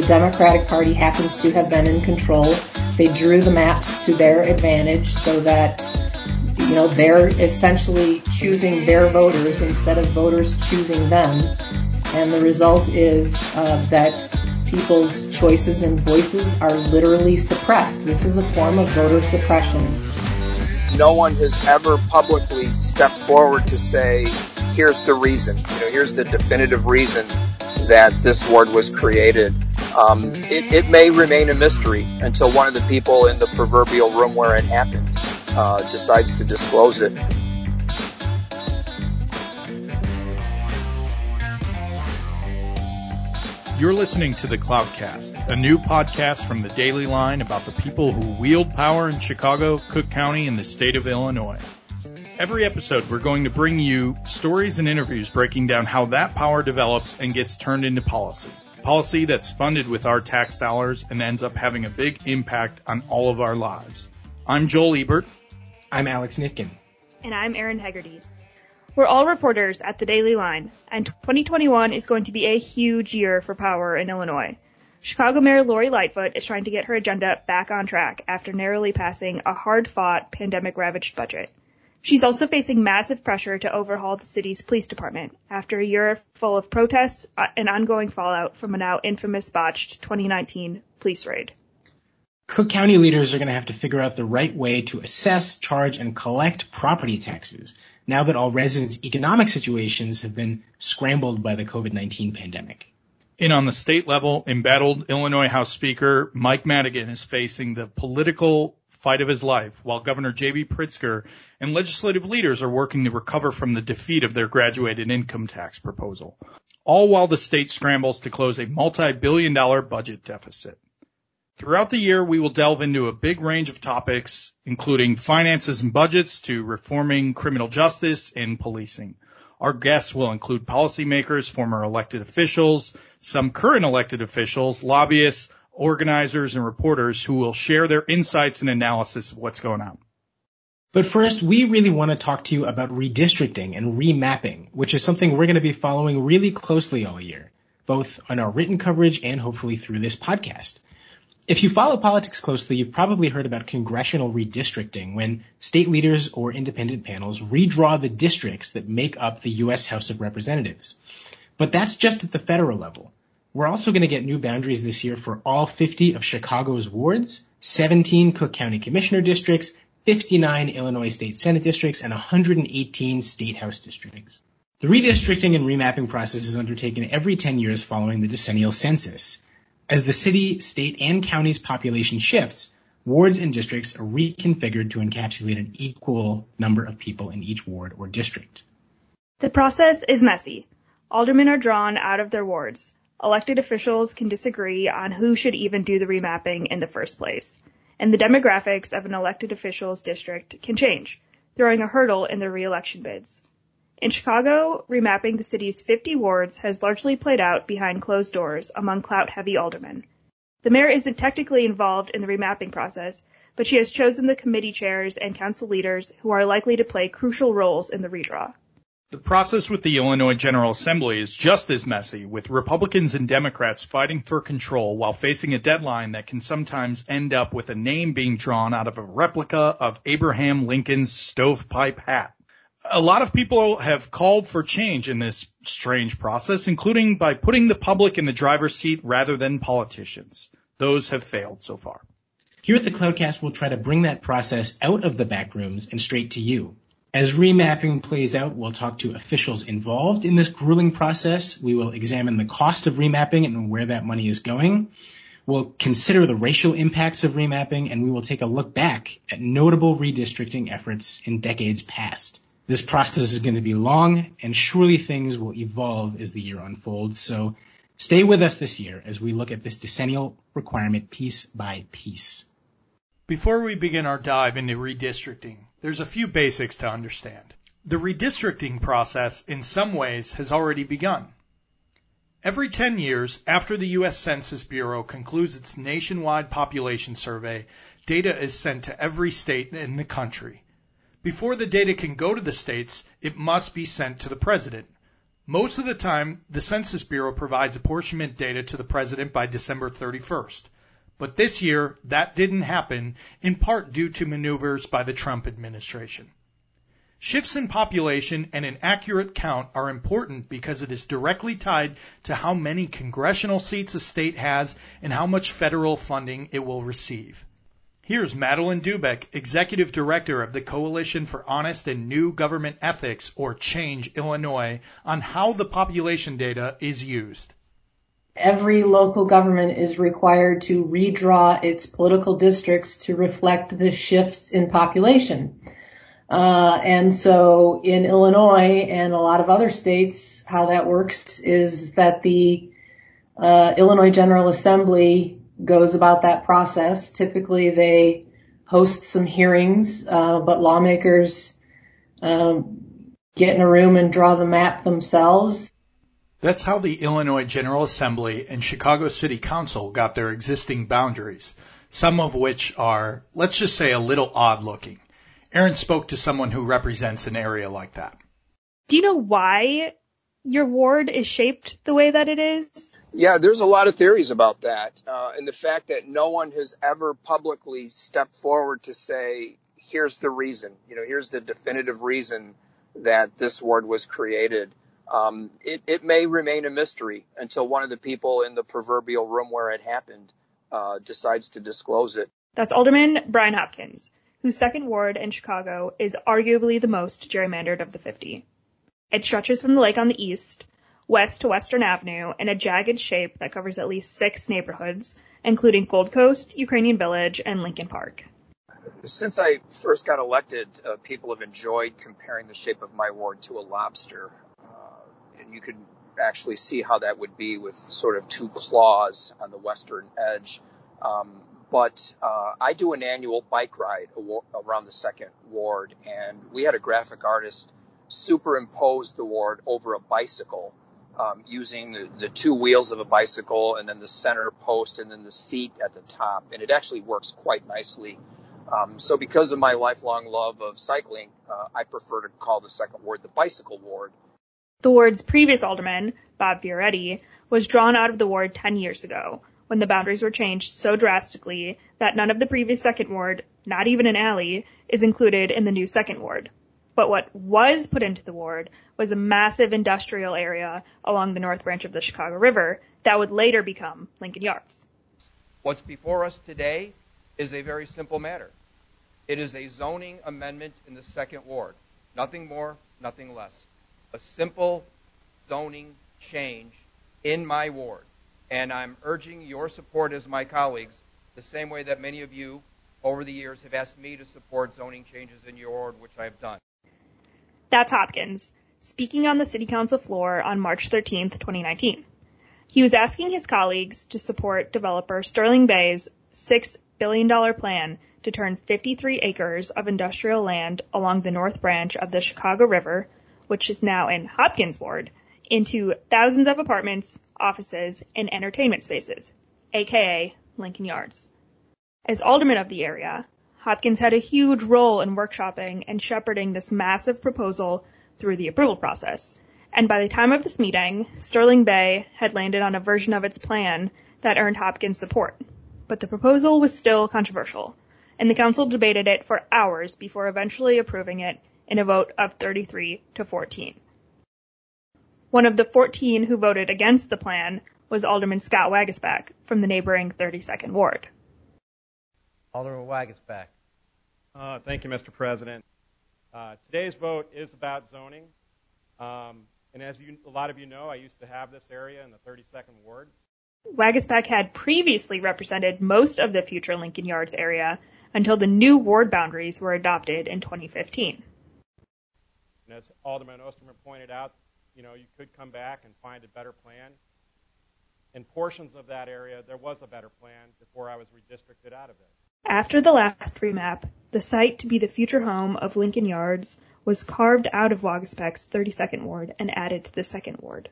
the Democratic Party happens to have been in control. They drew the maps to their advantage so that, you know, they're essentially choosing their voters instead of voters choosing them. And the result is that people's choices and voices are literally suppressed. This is a form of voter suppression. No one has ever publicly stepped forward to say, here's the reason, you know, here's the definitive reason that this ward was created. It may remain a mystery until one of the people in the proverbial room where it happened decides to disclose it. You're listening to The Cloudcast, a new podcast from The Daily Line about the people who wield power in Chicago, Cook County, and the state of Illinois. Every episode, we're going to bring you stories and interviews breaking down how that power develops and gets turned into policy. Policy that's funded with our tax dollars and ends up having a big impact on all of our lives. I'm Joel Ebert. I'm Alex Nitkin. And I'm Erin Hegarty. We're all reporters at The Daily Line, and 2021 is going to be a huge year for power in Illinois. Chicago Mayor Lori Lightfoot is trying to get her agenda back on track after narrowly passing a hard-fought, pandemic-ravaged budget. She's also facing massive pressure to overhaul the city's police department after a year full of protests and ongoing fallout from a now infamous botched 2019 police raid. Cook County leaders are going to have to figure out the right way to assess, charge, and collect property taxes now that all residents' economic situations have been scrambled by the COVID-19 pandemic. And on the state level, embattled Illinois House Speaker Mike Madigan is facing the political fight of his life, while Governor J.B. Pritzker and legislative leaders are working to recover from the defeat of their graduated income tax proposal, all while the state scrambles to close a multi-billion-dollar budget deficit. Throughout the year, we will delve into a big range of topics, including finances and budgets to reforming criminal justice and policing. Our guests will include policymakers, former elected officials, some current elected officials, lobbyists, organizers, and reporters who will share their insights and analysis of what's going on. But first, we really want to talk to you about redistricting and remapping, which is something we're going to be following really closely all year, both on our written coverage and hopefully through this podcast. If you follow politics closely, you've probably heard about congressional redistricting, when state leaders or independent panels redraw the districts that make up the U.S. House of Representatives. But that's just at the federal level. We're also going to get new boundaries this year for all 50 of Chicago's wards, 17 Cook County Commissioner districts, 59 Illinois State Senate districts, and 118 State House districts. The redistricting and remapping process is undertaken every 10 years following the decennial census. As the city, state, and county's population shifts, wards and districts are reconfigured to encapsulate an equal number of people in each ward or district. The process is messy. Aldermen are drawn out of their wards. Elected officials can disagree on who should even do the remapping in the first place. And the demographics of an elected official's district can change, throwing a hurdle in their reelection bids. In Chicago, remapping the city's 50 wards has largely played out behind closed doors among clout-heavy aldermen. The mayor isn't technically involved in the remapping process, but she has chosen the committee chairs and council leaders who are likely to play crucial roles in the redraw. The process with the Illinois General Assembly is just as messy, with Republicans and Democrats fighting for control while facing a deadline that can sometimes end up with a name being drawn out of a replica of Abraham Lincoln's stovepipe hat. A lot of people have called for change in this strange process, including by putting the public in the driver's seat rather than politicians. Those have failed so far. Here at the Cloudcast, we'll try to bring that process out of the back rooms and straight to you. As remapping plays out, we'll talk to officials involved in this grueling process. We will examine the cost of remapping and where that money is going. We'll consider the racial impacts of remapping, and we will take a look back at notable redistricting efforts in decades past. This process is going to be long, and surely things will evolve as the year unfolds. So stay with us this year as we look at this decennial requirement piece by piece. Before we begin our dive into redistricting, there's a few basics to understand. The redistricting process, in some ways, has already begun. Every 10 years, after the U.S. Census Bureau concludes its nationwide population survey, data is sent to every state in the country. Before the data can go to the states, it must be sent to the president. Most of the time, the Census Bureau provides apportionment data to the president by December 31st. But this year, that didn't happen, in part due to maneuvers by the Trump administration. Shifts in population and an accurate count are important because it is directly tied to how many congressional seats a state has and how much federal funding it will receive. Here's Madeleine Doubek, Executive Director of the Coalition for Honest and New Government Ethics, or Change Illinois, on how the population data is used. Every local government is required to redraw its political districts to reflect the shifts in population. And so in Illinois and a lot of other states, how that works is that the Illinois General Assembly goes about that process. Typically, they host some hearings, but lawmakers get in a room and draw the map themselves. That's how the Illinois General Assembly and Chicago City Council got their existing boundaries, some of which are, let's just say, a little odd-looking. Aaron spoke to someone who represents an area like that. Do you know why your ward is shaped the way that it is? Yeah, there's a lot of theories about that. And the fact that no one has ever publicly stepped forward to say, here's the reason, here's the definitive reason that this ward was created. It may remain a mystery until one of the people in the proverbial room where it happened decides to disclose it. That's Alderman Brian Hopkins, whose second ward in Chicago is arguably the most gerrymandered of the 50. It stretches from the lake on the east, west to Western Avenue, in a jagged shape that covers at least 6 neighborhoods, including Gold Coast, Ukrainian Village, and Lincoln Park. Since I first got elected, people have enjoyed comparing the shape of my ward to a lobster. And you could actually see how that would be with sort of 2 claws on the western edge. But I do an annual bike ride around the second ward, and we had a graphic artist superimpose the ward over a bicycle using the 2 wheels of a bicycle and then the center post and then the seat at the top. And it actually works quite nicely. So because of my lifelong love of cycling, I prefer to call the second ward the bicycle ward. The ward's previous alderman, Bob Fioretti, was drawn out of the ward 10 years ago, when the boundaries were changed so drastically that none of the previous second ward, not even an alley, is included in the new second ward. But what was put into the ward was a massive industrial area along the north branch of the Chicago River that would later become Lincoln Yards. What's before us today is a very simple matter. It is a zoning amendment in the second ward. Nothing more, nothing less. A simple zoning change in my ward. And I'm urging your support as my colleagues, the same way that many of you over the years have asked me to support zoning changes in your ward, which I have done. That's Hopkins, speaking on the City Council floor on March 13th, 2019. He was asking his colleagues to support developer Sterling Bay's $6 billion plan to turn 53 acres of industrial land along the north branch of the Chicago River, which is now in Hopkins' ward, into thousands of apartments, offices, and entertainment spaces, aka Lincoln Yards. As alderman of the area, Hopkins had a huge role in workshopping and shepherding this massive proposal through the approval process, and by the time of this meeting, Sterling Bay had landed on a version of its plan that earned Hopkins' support. But the proposal was still controversial, and the council debated it for hours before eventually approving it in a vote of 33-14. One of the 14 who voted against the plan was Alderman Scott Waguespack from the neighboring 32nd Ward. Alderman Waguespack. Thank you, Mr. President. Today's vote is about zoning. And as a lot of you know, I used to have this area in the 32nd Ward. Waguespack had previously represented most of the future Lincoln Yards area until the new ward boundaries were adopted in 2015. And as Alderman Osterman pointed out, you could come back and find a better plan. In portions of that area, there was a better plan before I was redistricted out of it. After the last remap, the site to be the future home of Lincoln Yards was carved out of Waguespack's 32nd Ward and added to the 2nd Ward.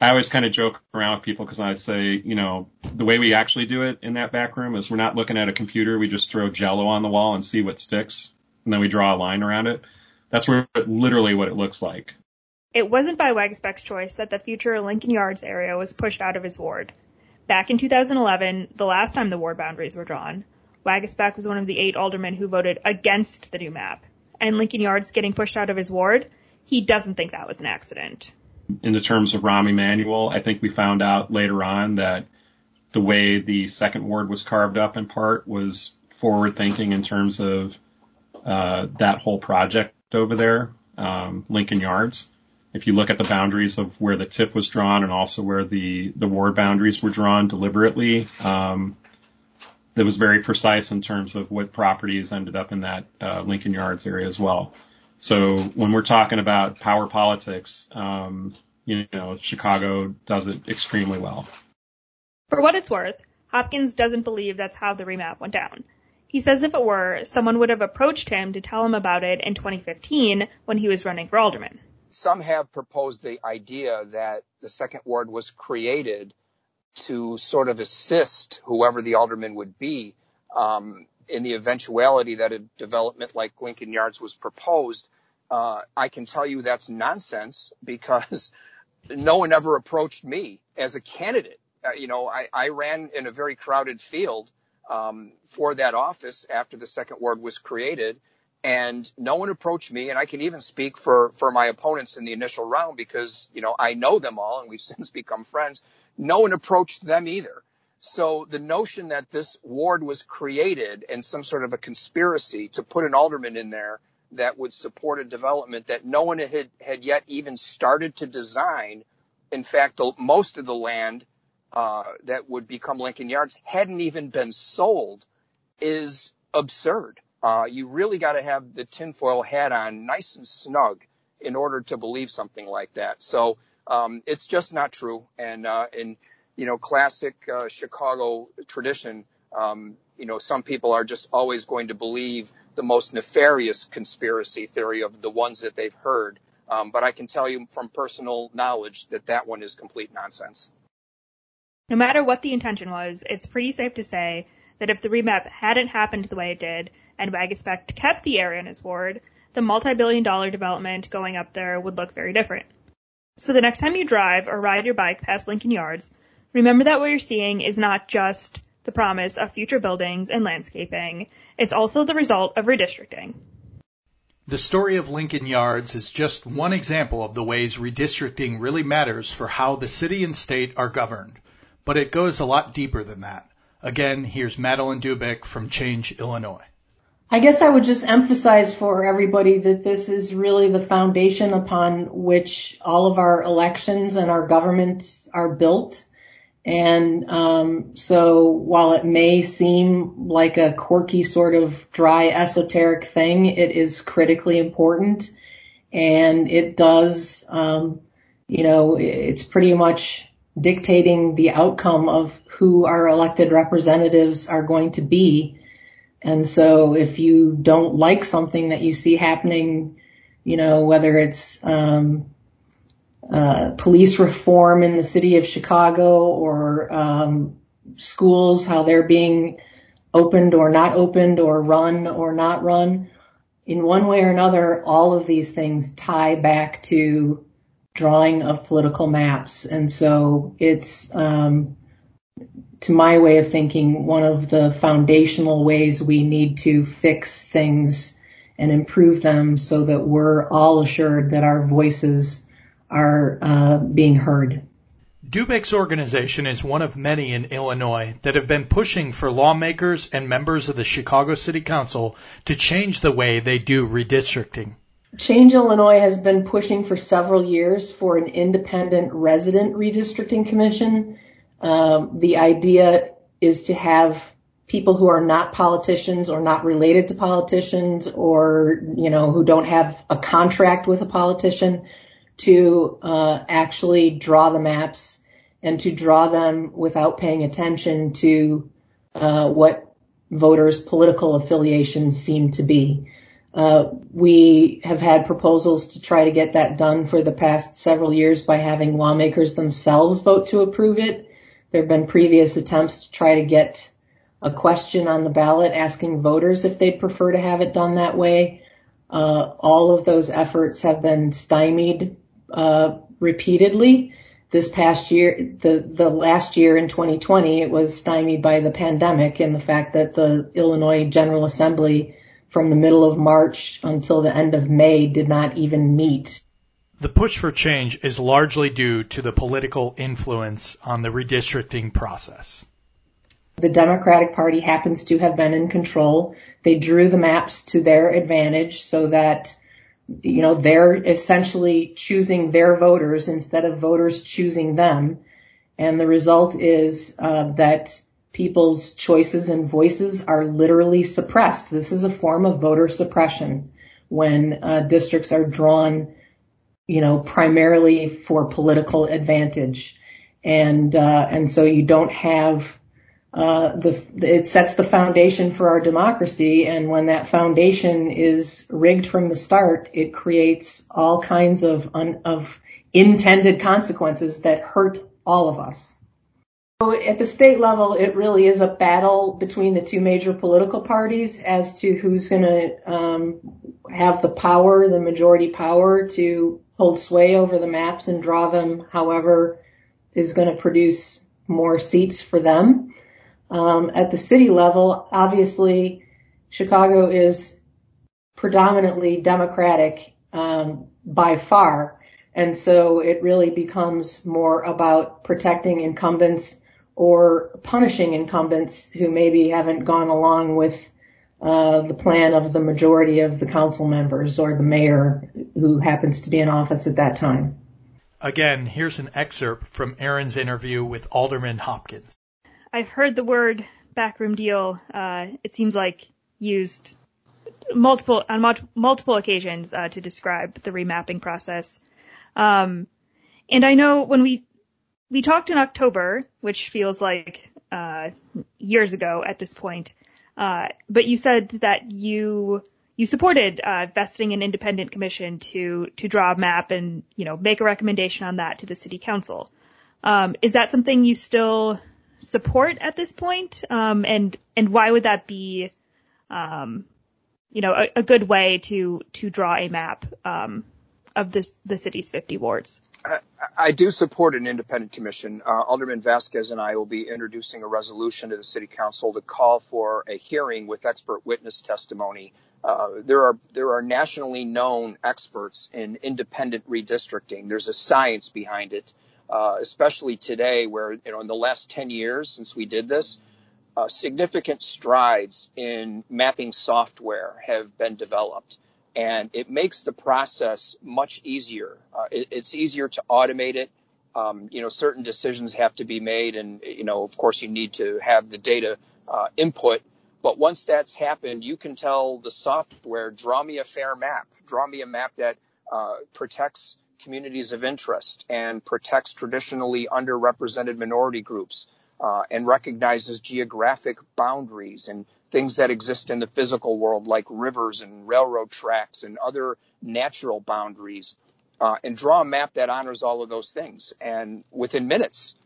I always kind of joke around with people because I'd say, the way we actually do it in that back room is we're not looking at a computer. We just throw Jell-O on the wall and see what sticks, and then we draw a line around it. That's literally what it looks like. It wasn't by Waguespack's choice that the future Lincoln Yards area was pushed out of his ward. Back in 2011, the last time the ward boundaries were drawn, Waguespack was one of the 8 aldermen who voted against the new map. And Lincoln Yards getting pushed out of his ward, he doesn't think that was an accident. In the terms of Rahm Emanuel, I think we found out later on that the way the second ward was carved up in part was forward-thinking in terms of that whole project over there, Lincoln Yards. If you look at the boundaries of where the TIF was drawn and also where the ward boundaries were drawn deliberately, it was very precise in terms of what properties ended up in that Lincoln Yards area as well. So when we're talking about power politics, Chicago does it extremely well. For what it's worth, Hopkins doesn't believe that's how the remap went down. He says if it were, someone would have approached him to tell him about it in 2015 when he was running for alderman. Some have proposed the idea that the second ward was created to sort of assist whoever the alderman would be in the eventuality that a development like Lincoln Yards was proposed. I can tell you that's nonsense because no one ever approached me as a candidate. I ran in a very crowded field for that office after the second ward was created. And no one approached me, and I can even speak for my opponents in the initial round because, I know them all and we've since become friends. No one approached them either. So the notion that this ward was created in some sort of a conspiracy to put an alderman in there that would support a development that no one had yet even started to design. In fact, most of the land that would become Lincoln Yards hadn't even been sold is absurd. You really got to have the tinfoil hat on nice and snug in order to believe something like that. So it's just not true. And in classic Chicago tradition, some people are just always going to believe the most nefarious conspiracy theory of the ones that they've heard. But I can tell you from personal knowledge that one is complete nonsense. No matter what the intention was, it's pretty safe to say that if the remap hadn't happened the way it did, and Waguespack kept the area in his ward, the multi-billion-dollar development going up there would look very different. So the next time you drive or ride your bike past Lincoln Yards, remember that what you're seeing is not just the promise of future buildings and landscaping. It's also the result of redistricting. The story of Lincoln Yards is just one example of the ways redistricting really matters for how the city and state are governed. But it goes a lot deeper than that. Again, here's Madeleine Doubek from Change Illinois. I guess I would just emphasize for everybody that this is really the foundation upon which all of our elections and our governments are built. And so while it may seem like a quirky sort of dry esoteric thing, it is critically important. And it does, it's pretty much dictating the outcome of who our elected representatives are going to be. And so if you don't like something that you see happening, whether it's police reform in the city of Chicago or schools, how they're being opened or not opened or run or not run, in one way or another, all of these things tie back to drawing of political maps. And so it's to my way of thinking, one of the foundational ways we need to fix things and improve them so that we're all assured that our voices are being heard. Doubek's organization is one of many in Illinois that have been pushing for lawmakers and members of the Chicago City Council to change the way they do redistricting. Change Illinois has been pushing for several years for an independent resident redistricting commission. The idea is to have people who are not politicians or not related to politicians or, who don't have a contract with a politician to actually draw the maps and to draw them without paying attention to what voters' political affiliations seem to be. We have had proposals to try to get that done for the past several years by having lawmakers themselves vote to approve it. There have been previous attempts to try to get a question on the ballot asking voters if they'd prefer to have it done that way. All of those efforts have been stymied repeatedly. This past year, the last year in 2020, it was stymied by the pandemic and the fact that the Illinois General Assembly from the middle of March until the end of May did not even meet. The push for change is largely due to the political influence on the redistricting process. The Democratic Party happens to have been in control. They drew the maps to their advantage so that, you know, they're essentially choosing their voters instead of voters choosing them. And the result is that people's choices and voices are literally suppressed. This is a form of voter suppression when districts are drawn, you know, primarily for political advantage. And so you don't have it sets the foundation for our democracy, and when that foundation is rigged from the start, it creates all kinds of intended consequences that hurt all of us. So at the state level, it really is a battle between the two major political parties as to who's going to have the power, the majority power, to hold sway over the maps and draw them however is going to produce more seats for them. At the city level, obviously, Chicago is predominantly Democratic by far, and so it really becomes more about protecting incumbents or punishing incumbents who maybe haven't gone along with the plan of the majority of the council members or the mayor who happens to be in office at that time. Again, here's an excerpt from Aaron's interview with Alderman Hopkins. I've heard the word backroom deal, it seems like, used multiple occasions to describe the remapping process. And I know when we talked in October, which feels like years ago at this point, but you said that you supported vesting an independent commission to draw a map and, you know, make a recommendation on that to the city council. Is that something you still support at this point? And why would that be, a good way to draw a map, of the city's 50 wards? I do support an independent commission. Alderman Vasquez and I will be introducing a resolution to the city council to call for a hearing with expert witness testimony. There are nationally known experts in independent redistricting. There's a science behind it. Especially today where, you know, in the last 10 years since we did this, significant strides in mapping software have been developed, and it makes the process much easier. It's easier to automate it. Certain decisions have to be made, and, you know, of course you need to have the data input. But once that's happened, you can tell the software, draw me a fair map, draw me a map that protects communities of interest and protects traditionally underrepresented minority groups, and recognizes geographic boundaries and things that exist in the physical world, like rivers and railroad tracks and other natural boundaries, and draw a map that honors all of those things. And within minutes,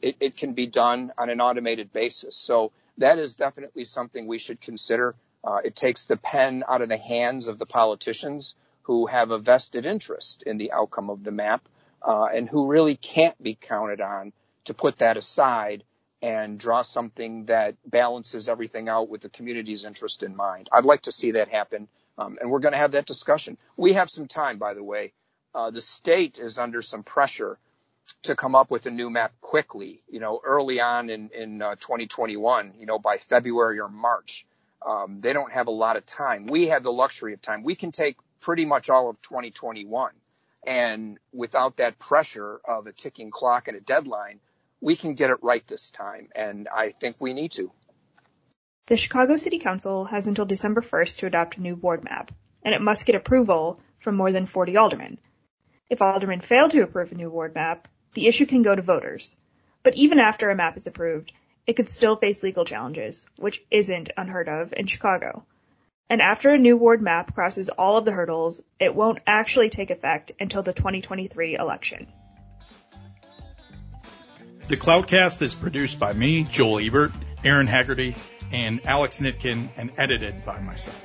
it can be done on an automated basis. So that is definitely something we should consider. It takes the pen out of the hands of the politicians who have a vested interest in the outcome of the map, and who really can't be counted on to put that aside and draw something that balances everything out with the community's interest in mind. I'd like to see that happen, and we're going to have that discussion. We have some time, by the way. The state is under some pressure to come up with a new map quickly, you know, early on in 2021, you know, by February or March. They don't have a lot of time. We have the luxury of time. We can take pretty much all of 2021. And without that pressure of a ticking clock and a deadline, we can get it right this time. And I think we need to. The Chicago City Council has until December 1st to adopt a new ward map, and it must get approval from more than 40 aldermen. If aldermen fail to approve a new ward map, the issue can go to voters. But even after a map is approved, it could still face legal challenges, which isn't unheard of in Chicago. And after a new ward map crosses all of the hurdles, it won't actually take effect until the 2023 election. The Cloudcast is produced by me, Joel Ebert, Aaron Haggerty, and Alex Nitkin, and edited by myself.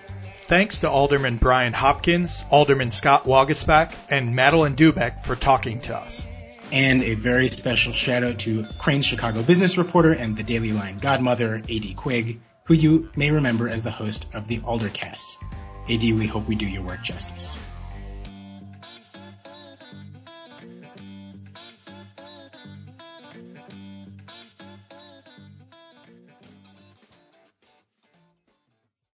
Thanks to Alderman Brian Hopkins, Alderman Scott Waguespack, and Madeleine Doubek for talking to us. And a very special shout out to Crane's Chicago business reporter and The Daily Line godmother, A.D. Quig, who you may remember as the host of the Aldercast. A.D., we hope we do your work justice.